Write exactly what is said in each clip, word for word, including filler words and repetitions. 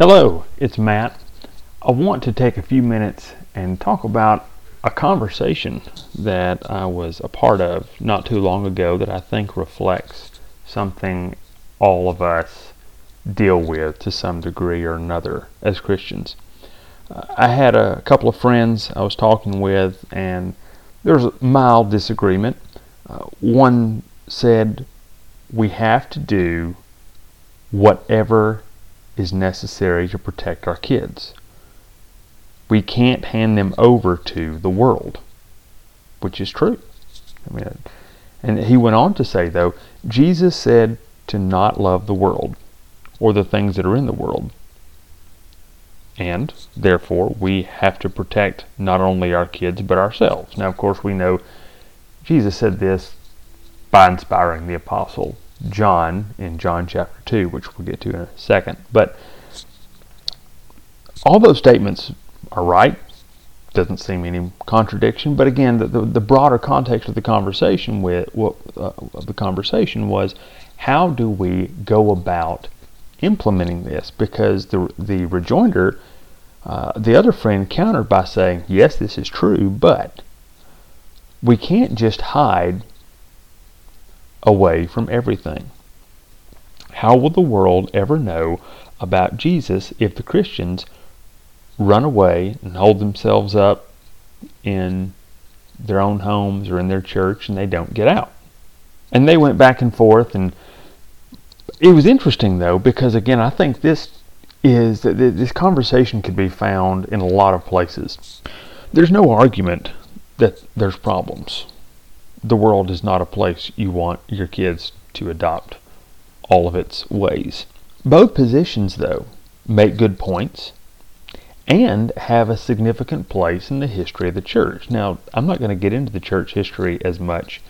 Hello, it's Matt. I want to take a few minutes and talk about a conversation that I was a part of not too long ago that I think reflects something all of us deal with to some degree or another as Christians. I had a couple of friends I was talking with, and there was a mild disagreement. Uh, one said, "We have to do whatever is necessary to protect our kids. We can't hand them over to the world," which is true. I mean, and he went on to say, though, Jesus said to not love the world or the things that are in the world. And therefore, we have to protect not only our kids, but ourselves. Now, of course, we know Jesus said this by inspiring the apostle John in John chapter two, which we'll get to in a second. But all those statements are right. Doesn't seem any contradiction. But again, the the, the broader context of the conversation with what uh, of the conversation was, how do we go about implementing this? Because the the rejoinder, uh, the other friend countered by saying, "Yes, this is true, but we can't just hide away from everything. How will the world ever know about Jesus if the Christians run away and hold themselves up in their own homes or in their church and they don't get out?" And they went back and forth, and it was interesting, though, because again, I think this is this conversation could be found in a lot of places. There's no argument that there's problems. The world is not a place you want your kids to adopt all of its ways. Both positions, though, make good points and have a significant place in the history of the church. Now, I'm not going to get into the church history as much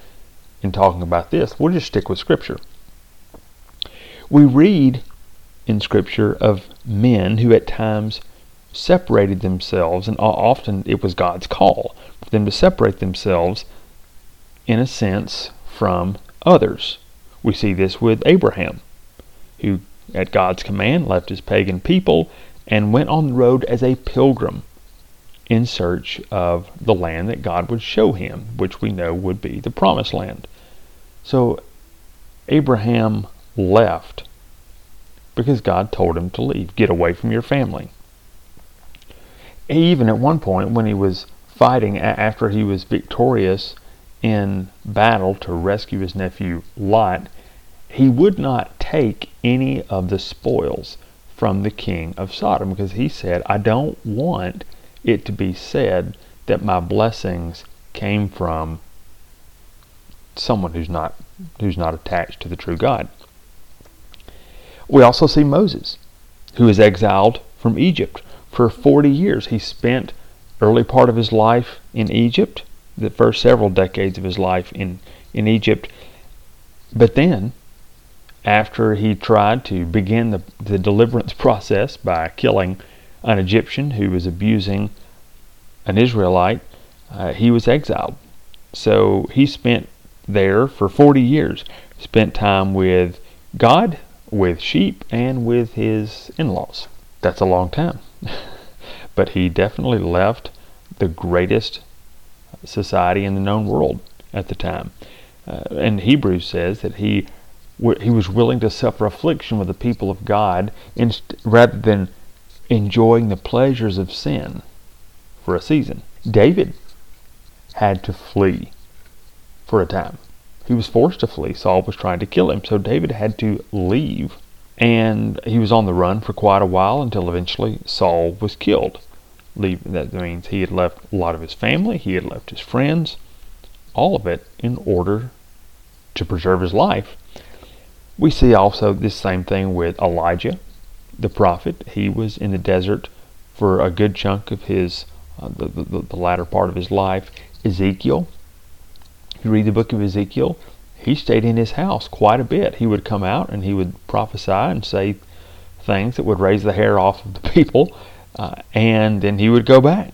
in talking about this. We'll just stick with Scripture. We read in Scripture of men who at times separated themselves, and often it was God's call for them to separate themselves in a sense from others. We see this with Abraham, who at God's command left his pagan people and went on the road as a pilgrim in search of the land that God would show him, which we know would be the promised land. So Abraham left because God told him to leave. Get away from your family. Even at one point when he was fighting, after he was victorious in battle to rescue his nephew Lot, he would not take any of the spoils from the king of Sodom, because he said, "I don't want it to be said that my blessings came from someone who's not who's not attached to the true God." We also see Moses, who is exiled from Egypt for forty years. He spent early part of his life in Egypt, the first several decades of his life in, in Egypt. But then, after he tried to begin the, the deliverance process by killing an Egyptian who was abusing an Israelite, uh, he was exiled. So he spent there for forty years, spent time with God, with sheep, and with his in-laws. That's a long time. But he definitely left the greatest society in the known world at the time, uh, and Hebrews says that he w- he was willing to suffer affliction with the people of God inst- rather than enjoying the pleasures of sin for a season. David had to flee for a time. He was forced to flee. Saul was trying to kill him, so David had to leave, and he was on the run for quite a while until eventually Saul was killed. Leave, that means he had left a lot of his family, he had left his friends, all of it in order to preserve his life. We see also this same thing with Elijah, the prophet. He was in the desert for a good chunk of his, uh, the, the, the latter part of his life. Ezekiel, if you read the book of Ezekiel, he stayed in his house quite a bit. He would come out and he would prophesy and say things that would raise the hair off of the people. Uh, and then he would go back.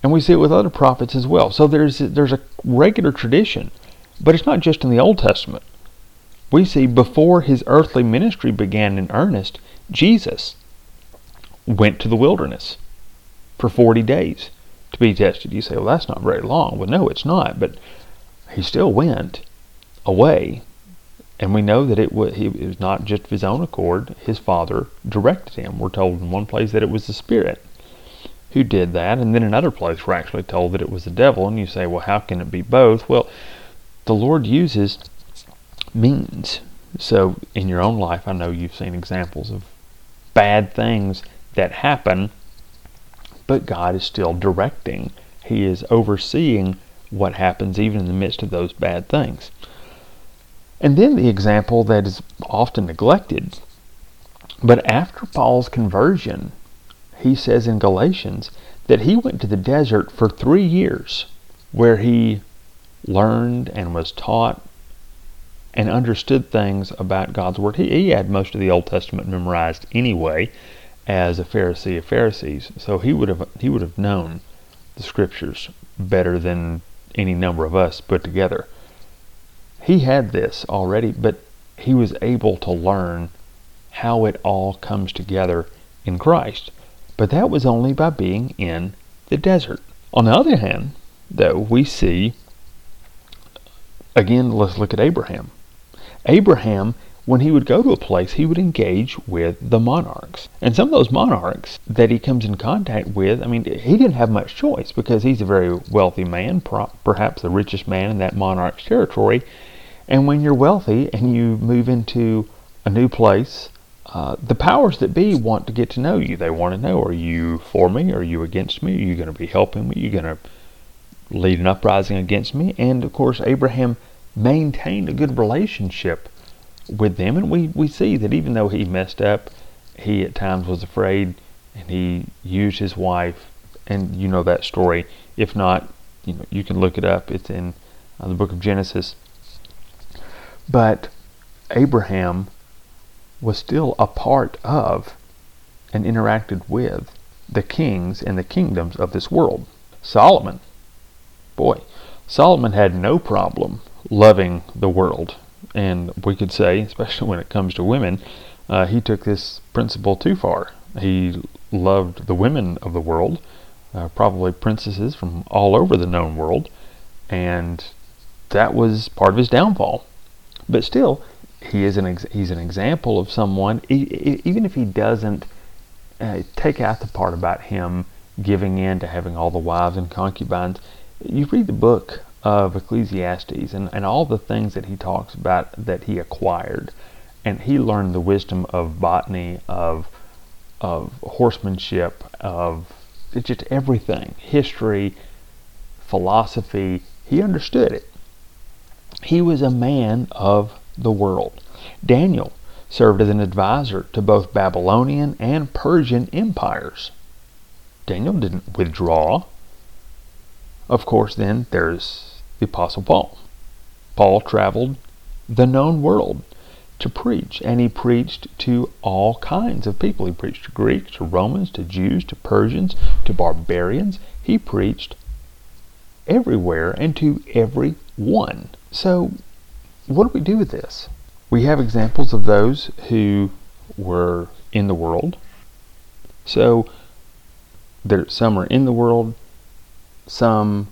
And we see it with other prophets as well. So there's, there's a regular tradition, but it's not just in the Old Testament. We see before his earthly ministry began in earnest, Jesus went to the wilderness for forty days to be tested. You say, well, that's not very long. Well, no, it's not. But he still went away. And we know that it was, it was not just of his own accord. His Father directed him. We're told in one place that it was the Spirit who did that. And then in another place we're actually told that it was the devil. And you say, well, how can it be both? Well, the Lord uses means. So in your own life, I know you've seen examples of bad things that happen, but God is still directing. He is overseeing what happens even in the midst of those bad things. And then the example that is often neglected, but after Paul's conversion, he says in Galatians that he went to the desert for three years where he learned and was taught and understood things about God's Word. He, he had most of the Old Testament memorized anyway as a Pharisee of Pharisees, so he would have he would have known the Scriptures better than any number of us put together. He had this already, but he was able to learn how it all comes together in Christ. But that was only by being in the desert. On the other hand, though, we see, again, let's look at Abraham. Abraham, when he would go to a place, he would engage with the monarchs. And some of those monarchs that he comes in contact with, I mean, he didn't have much choice because he's a very wealthy man, perhaps the richest man in that monarch's territory. And when you're wealthy and you move into a new place, uh, the powers that be want to get to know you. They want to know, are you for me? Are you against me? Are you going to be helping me? Are you going to lead an uprising against me? And, of course, Abraham maintained a good relationship with them, and we, we see that even though he messed up, he at times was afraid, and he used his wife, and you know that story. If not, you know, you can look it up. It's in uh, the book of Genesis. But Abraham was still a part of and interacted with the kings and the kingdoms of this world. Solomon, boy, Solomon had no problem loving the world. And we could say, especially when it comes to women, uh, he took this principle too far. He loved the women of the world, uh, probably princesses from all over the known world, and that was part of his downfall. But still, he is an ex- he's an example of someone, e- e- even if he doesn't uh, take out the part about him giving in to having all the wives and concubines. You read the book of Ecclesiastes and, and all the things that he talks about that he acquired, and he learned the wisdom of botany, of of horsemanship, of just everything, history, philosophy. He understood it. He was a man of the world. Daniel served as an advisor to both Babylonian and Persian empires. Daniel didn't withdraw. Of course, then there's the Apostle Paul. Paul traveled the known world to preach, and he preached to all kinds of people. He preached to Greeks, to Romans, to Jews, to Persians, to barbarians. He preached everywhere and to everyone. So, what do we do with this? We have examples of those who were in the world. So, there, some are in the world. Some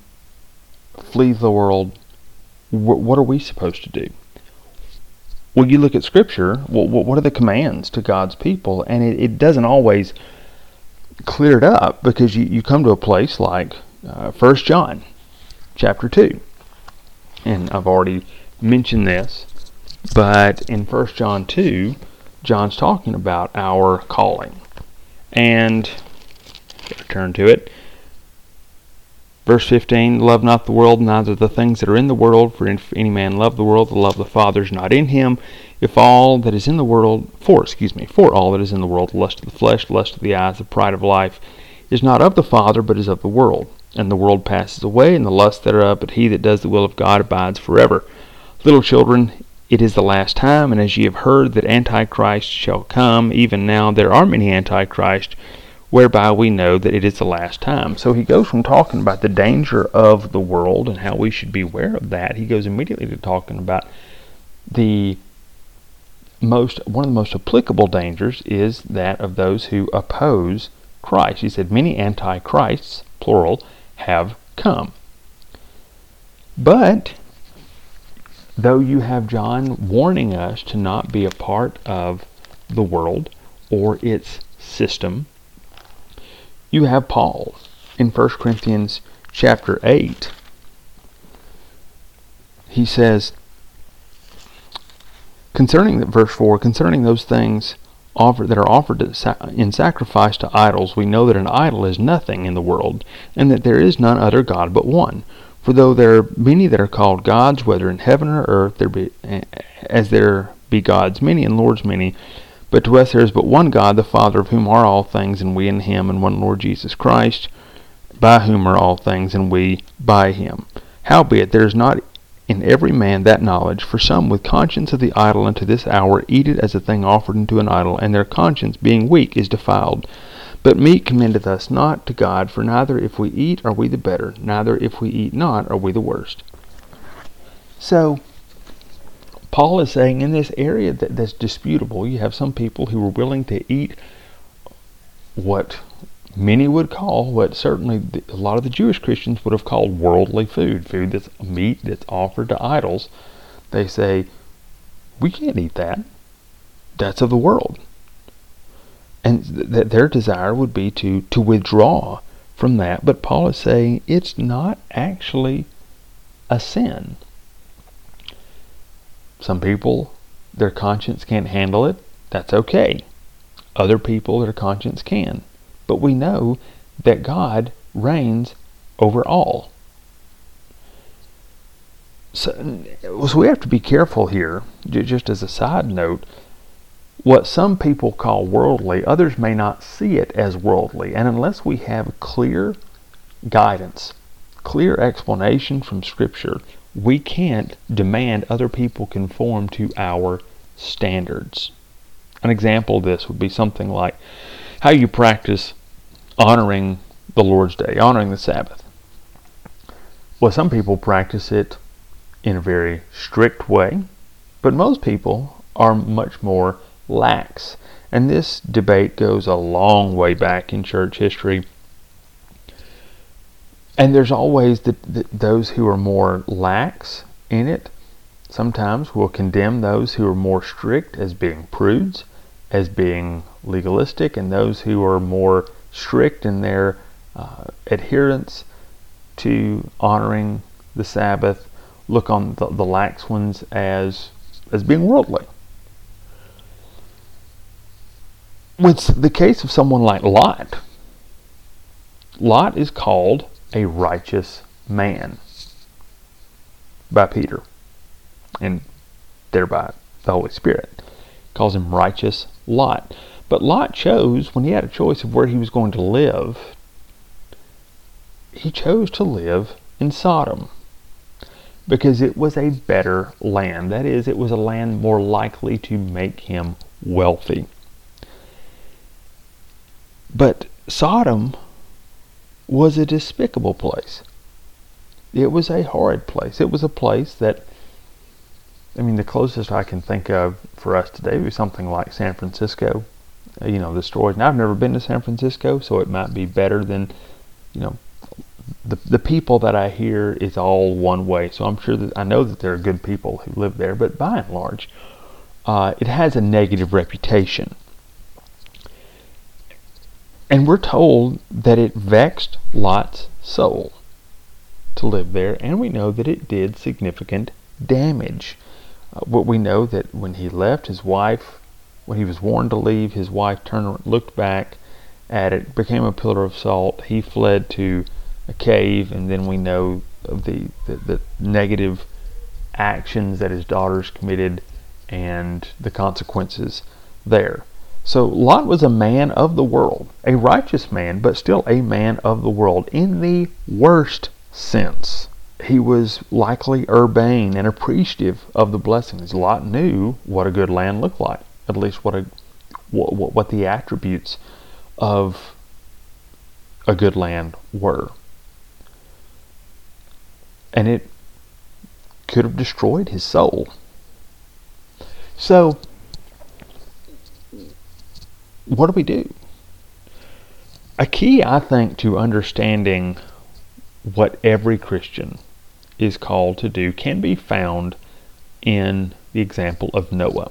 flee the world. What are we supposed to do? Well, you look at Scripture, what are the commands to God's people? And it, it doesn't always clear it up, because you, you come to a place like uh, First John chapter two. And I've already mentioned this, but in First John two, John's talking about our calling. And turn to it. Verse fifteen, love not the world, neither the things that are in the world. For if any man love the world, the love of the Father is not in him. If all that is in the world, for, excuse me, for all that is in the world, the lust of the flesh, the lust of the eyes, the pride of life, is not of the Father, but is of the world. And the world passes away, and the lust thereof, but he that does the will of God abides forever. Little children, it is the last time, and as ye have heard that Antichrist shall come, even now there are many Antichrists, whereby we know that it is the last time. So he goes from talking about the danger of the world and how we should beware of that. He goes immediately to talking about the most, one of the most applicable dangers is that of those who oppose Christ. He said, many antichrists, plural, have come. But though you have John warning us to not be a part of the world or its system, you have Paul in First Corinthians chapter eight. He says, concerning the, verse four, concerning those things offered that are offered in sacrifice to idols, we know that an idol is nothing in the world, and that there is none other God but one. For though there are many that are called gods, whether in heaven or earth, there be, as there be gods many and lords many, but to us there is but one God, the Father, of whom are all things, and we in him, and one Lord Jesus Christ, by whom are all things, and we by him. Howbeit there is not in every man that knowledge, for some with conscience of the idol unto this hour eat it as a thing offered unto an idol, and their conscience, being weak, is defiled. But meat commendeth us not to God, for neither if we eat are we the better, neither if we eat not are we the worst. So, Paul is saying in this area that, that's disputable, you have some people who were willing to eat what many would call, what certainly the, a lot of the Jewish Christians would have called worldly food, food that's meat that's offered to idols. They say, we can't eat that. That's of the world. And th- that their desire would be to, to withdraw from that. But Paul is saying it's not actually a sin. Some people, their conscience can't handle it. That's okay. Other people, their conscience can. But we know that God reigns over all. So, so we have to be careful here, just as a side note. What some people call worldly, others may not see it as worldly. And unless we have clear guidance, clear explanation from Scripture, we can't demand other people conform to our standards. An example of this would be something like how you practice honoring the Lord's Day, honoring the Sabbath. Well, some people practice it in a very strict way, but most people are much more lax. And this debate goes a long way back in church history. And there's always the, the, those who are more lax in it. Sometimes will condemn those who are more strict as being prudes, as being legalistic, and those who are more strict in their uh, adherence to honoring the Sabbath look on the, the lax ones as as being worldly. With the case of someone like Lot, Lot is called a righteous man by Peter, and thereby the Holy Spirit calls him righteous Lot. But Lot chose, when he had a choice of where he was going to live, he chose to live in Sodom because it was a better land. That is, it was a land more likely to make him wealthy. But Sodom was a despicable place. It was a horrid place. It was a place that, I mean, the closest I can think of for us today would be something like San Francisco. You know, the stories. Now, I've never been to San Francisco, so it might be better than, you know, the the people that I hear is all one way. So I'm sure that I know that there are good people who live there, but by and large, uh, it has a negative reputation. And we're told that it vexed Lot's soul to live there, and we know that it did significant damage. What we know that when he left, his wife, when he was warned to leave, his wife turned, looked back at it, became a pillar of salt. He fled to a cave, and then we know of the, the, the negative actions that his daughters committed and the consequences there. So Lot was a man of the world, a righteous man, but still a man of the world in the worst sense. He was likely urbane and appreciative of the blessings. Lot knew what a good land looked like, at least what a what, what the attributes of a good land were. And it could have destroyed his soul. So, what do we do? A key, I think, to understanding what every Christian is called to do can be found in the example of Noah.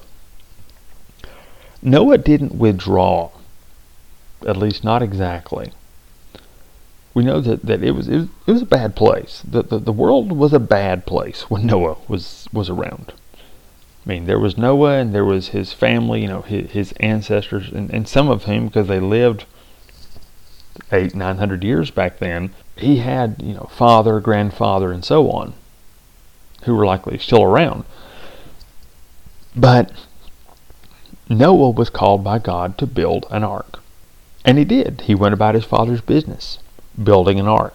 Noah didn't withdraw, at least not exactly. We know that, that it was it was, it was a bad place. The, the the world was a bad place when Noah was was around. I mean, there was Noah and there was his family, you know, his, his ancestors, and, and some of whom, because they lived eight, nine hundred years back then, he had, you know, father, grandfather, and so on, who were likely still around. But Noah was called by God to build an ark. And he did. He went about his father's business, building an ark.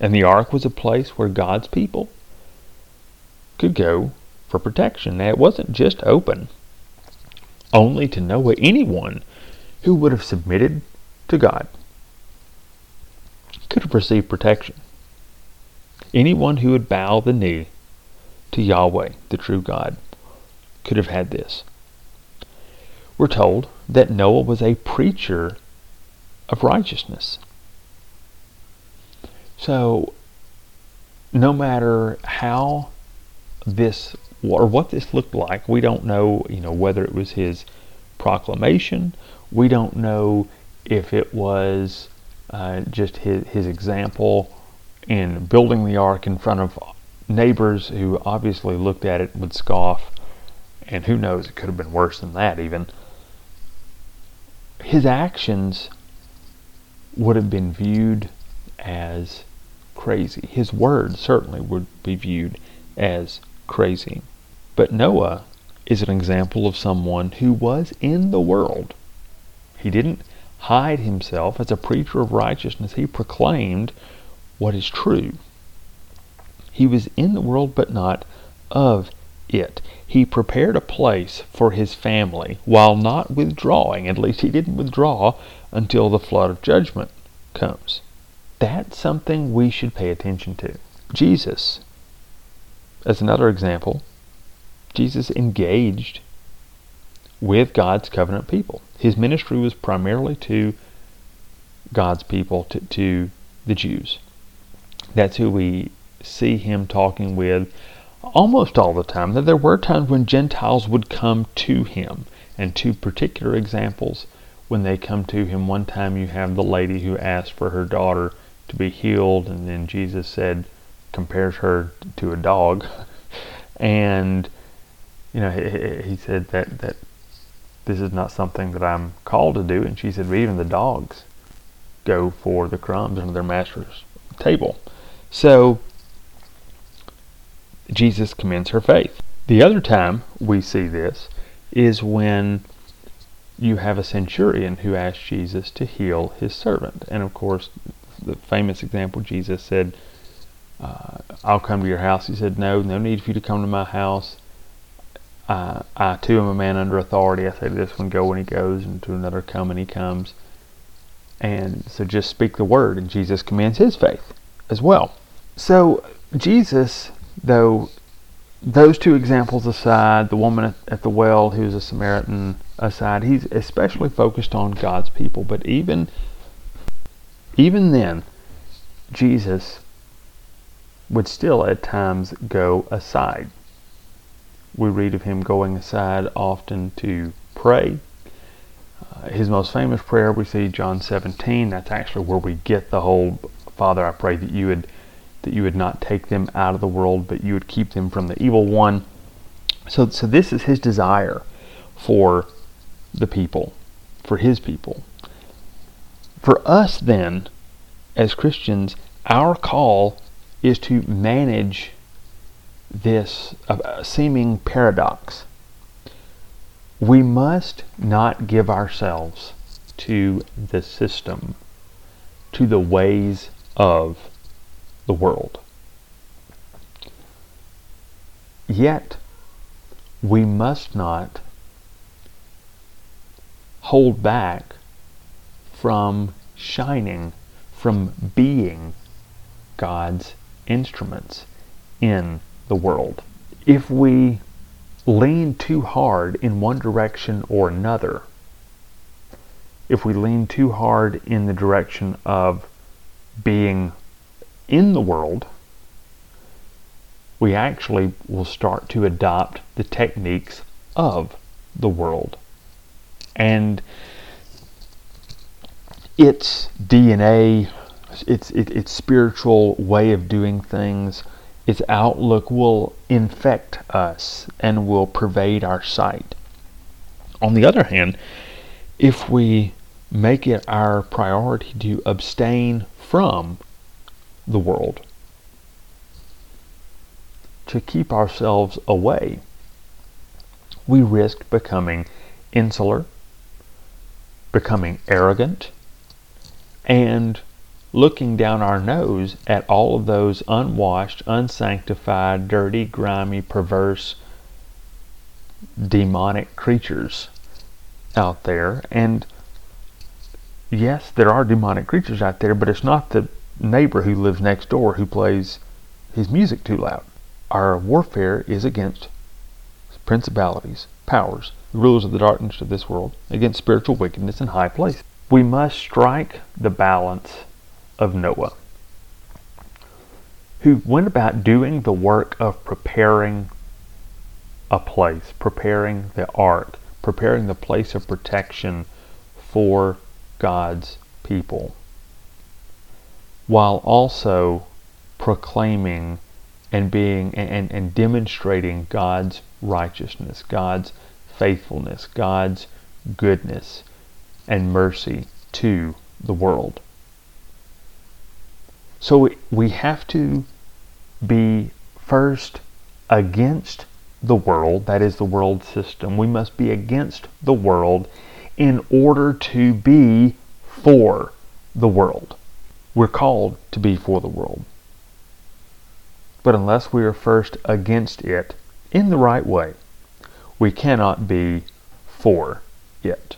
And the ark was a place where God's people could go for protection. Now, it wasn't just open only to Noah. Anyone who would have submitted to God could have received protection. Anyone who would bow the knee to Yahweh, the true God, could have had this. We're told that Noah was a preacher of righteousness. So, no matter how this or what this looked like, we don't know, you know, whether it was his proclamation. We don't know if it was uh, just his, his example in building the ark in front of neighbors who obviously looked at it and would scoff. And who knows, it could have been worse than that even. His actions would have been viewed as crazy. His words certainly would be viewed as crazy. But Noah is an example of someone who was in the world. He didn't hide himself. As a preacher of righteousness, he proclaimed what is true. He was in the world, but not of it. He prepared a place for his family while not withdrawing. At least he didn't withdraw until the flood of judgment comes. That's something we should pay attention to. Jesus, as another example, Jesus engaged with God's covenant people. His ministry was primarily to God's people, to, to the Jews. That's who we see him talking with almost all the time. That there were times when Gentiles would come to him, and two particular examples when they come to him. One time you have the lady who asked for her daughter to be healed, and then Jesus said, compares her to a dog, and you know he, he said that that this is not something that I'm called to do. And she said, well, even the dogs go for the crumbs under their master's table. So Jesus commends her faith. The other time we see this is when you have a centurion who asks Jesus to heal his servant. And of course, the famous example, Jesus said, uh, I'll come to your house. He said, no, no need for you to come to my house. Uh, I too am a man under authority. I say to this one, go, and he goes, and to another, come, and he comes. And so just speak the word, and Jesus commends his faith as well. So Jesus, though, those two examples aside, the woman at the well who's a Samaritan aside, he's especially focused on God's people. But even even then, Jesus would still at times go aside. We read of him going aside often to pray. Uh, his most famous prayer, we see John seventeen. That's actually where we get the whole, Father, I pray that you would that you would not take them out of the world, but you would keep them from the evil one. So, so this is his desire for the people, for his people. For us then, as Christians, our call is to manage this uh, seeming paradox. We must not give ourselves to the system, to the ways of the world. Yet, we must not hold back from shining, from being God's instruments in the world. If we lean too hard in one direction or another, if we lean too hard in the direction of being in the world, we actually will start to adopt the techniques of the world. And its D N A, its, its, its spiritual way of doing things, its outlook will infect us and will pervade our sight. On the other hand, if we make it our priority to abstain from the world, to keep ourselves away, we risk becoming insular, becoming arrogant, and looking down our nose at all of those unwashed, unsanctified, dirty, grimy, perverse, demonic creatures out there. And yes, there are demonic creatures out there, but it's not the neighbor who lives next door who plays his music too loud. Our warfare is against principalities, powers, the rulers of the darkness of this world, against spiritual wickedness in high places. We must strike the balance of Noah, who went about doing the work of preparing a place, preparing the ark, preparing the place of protection for God's people, while also proclaiming and being and, and demonstrating God's righteousness, God's faithfulness, God's goodness and mercy to the world. So we have to be first against the world, that is the world system. We must be against the world in order to be for the world. We're called to be for the world. But unless we are first against it in the right way, we cannot be for it.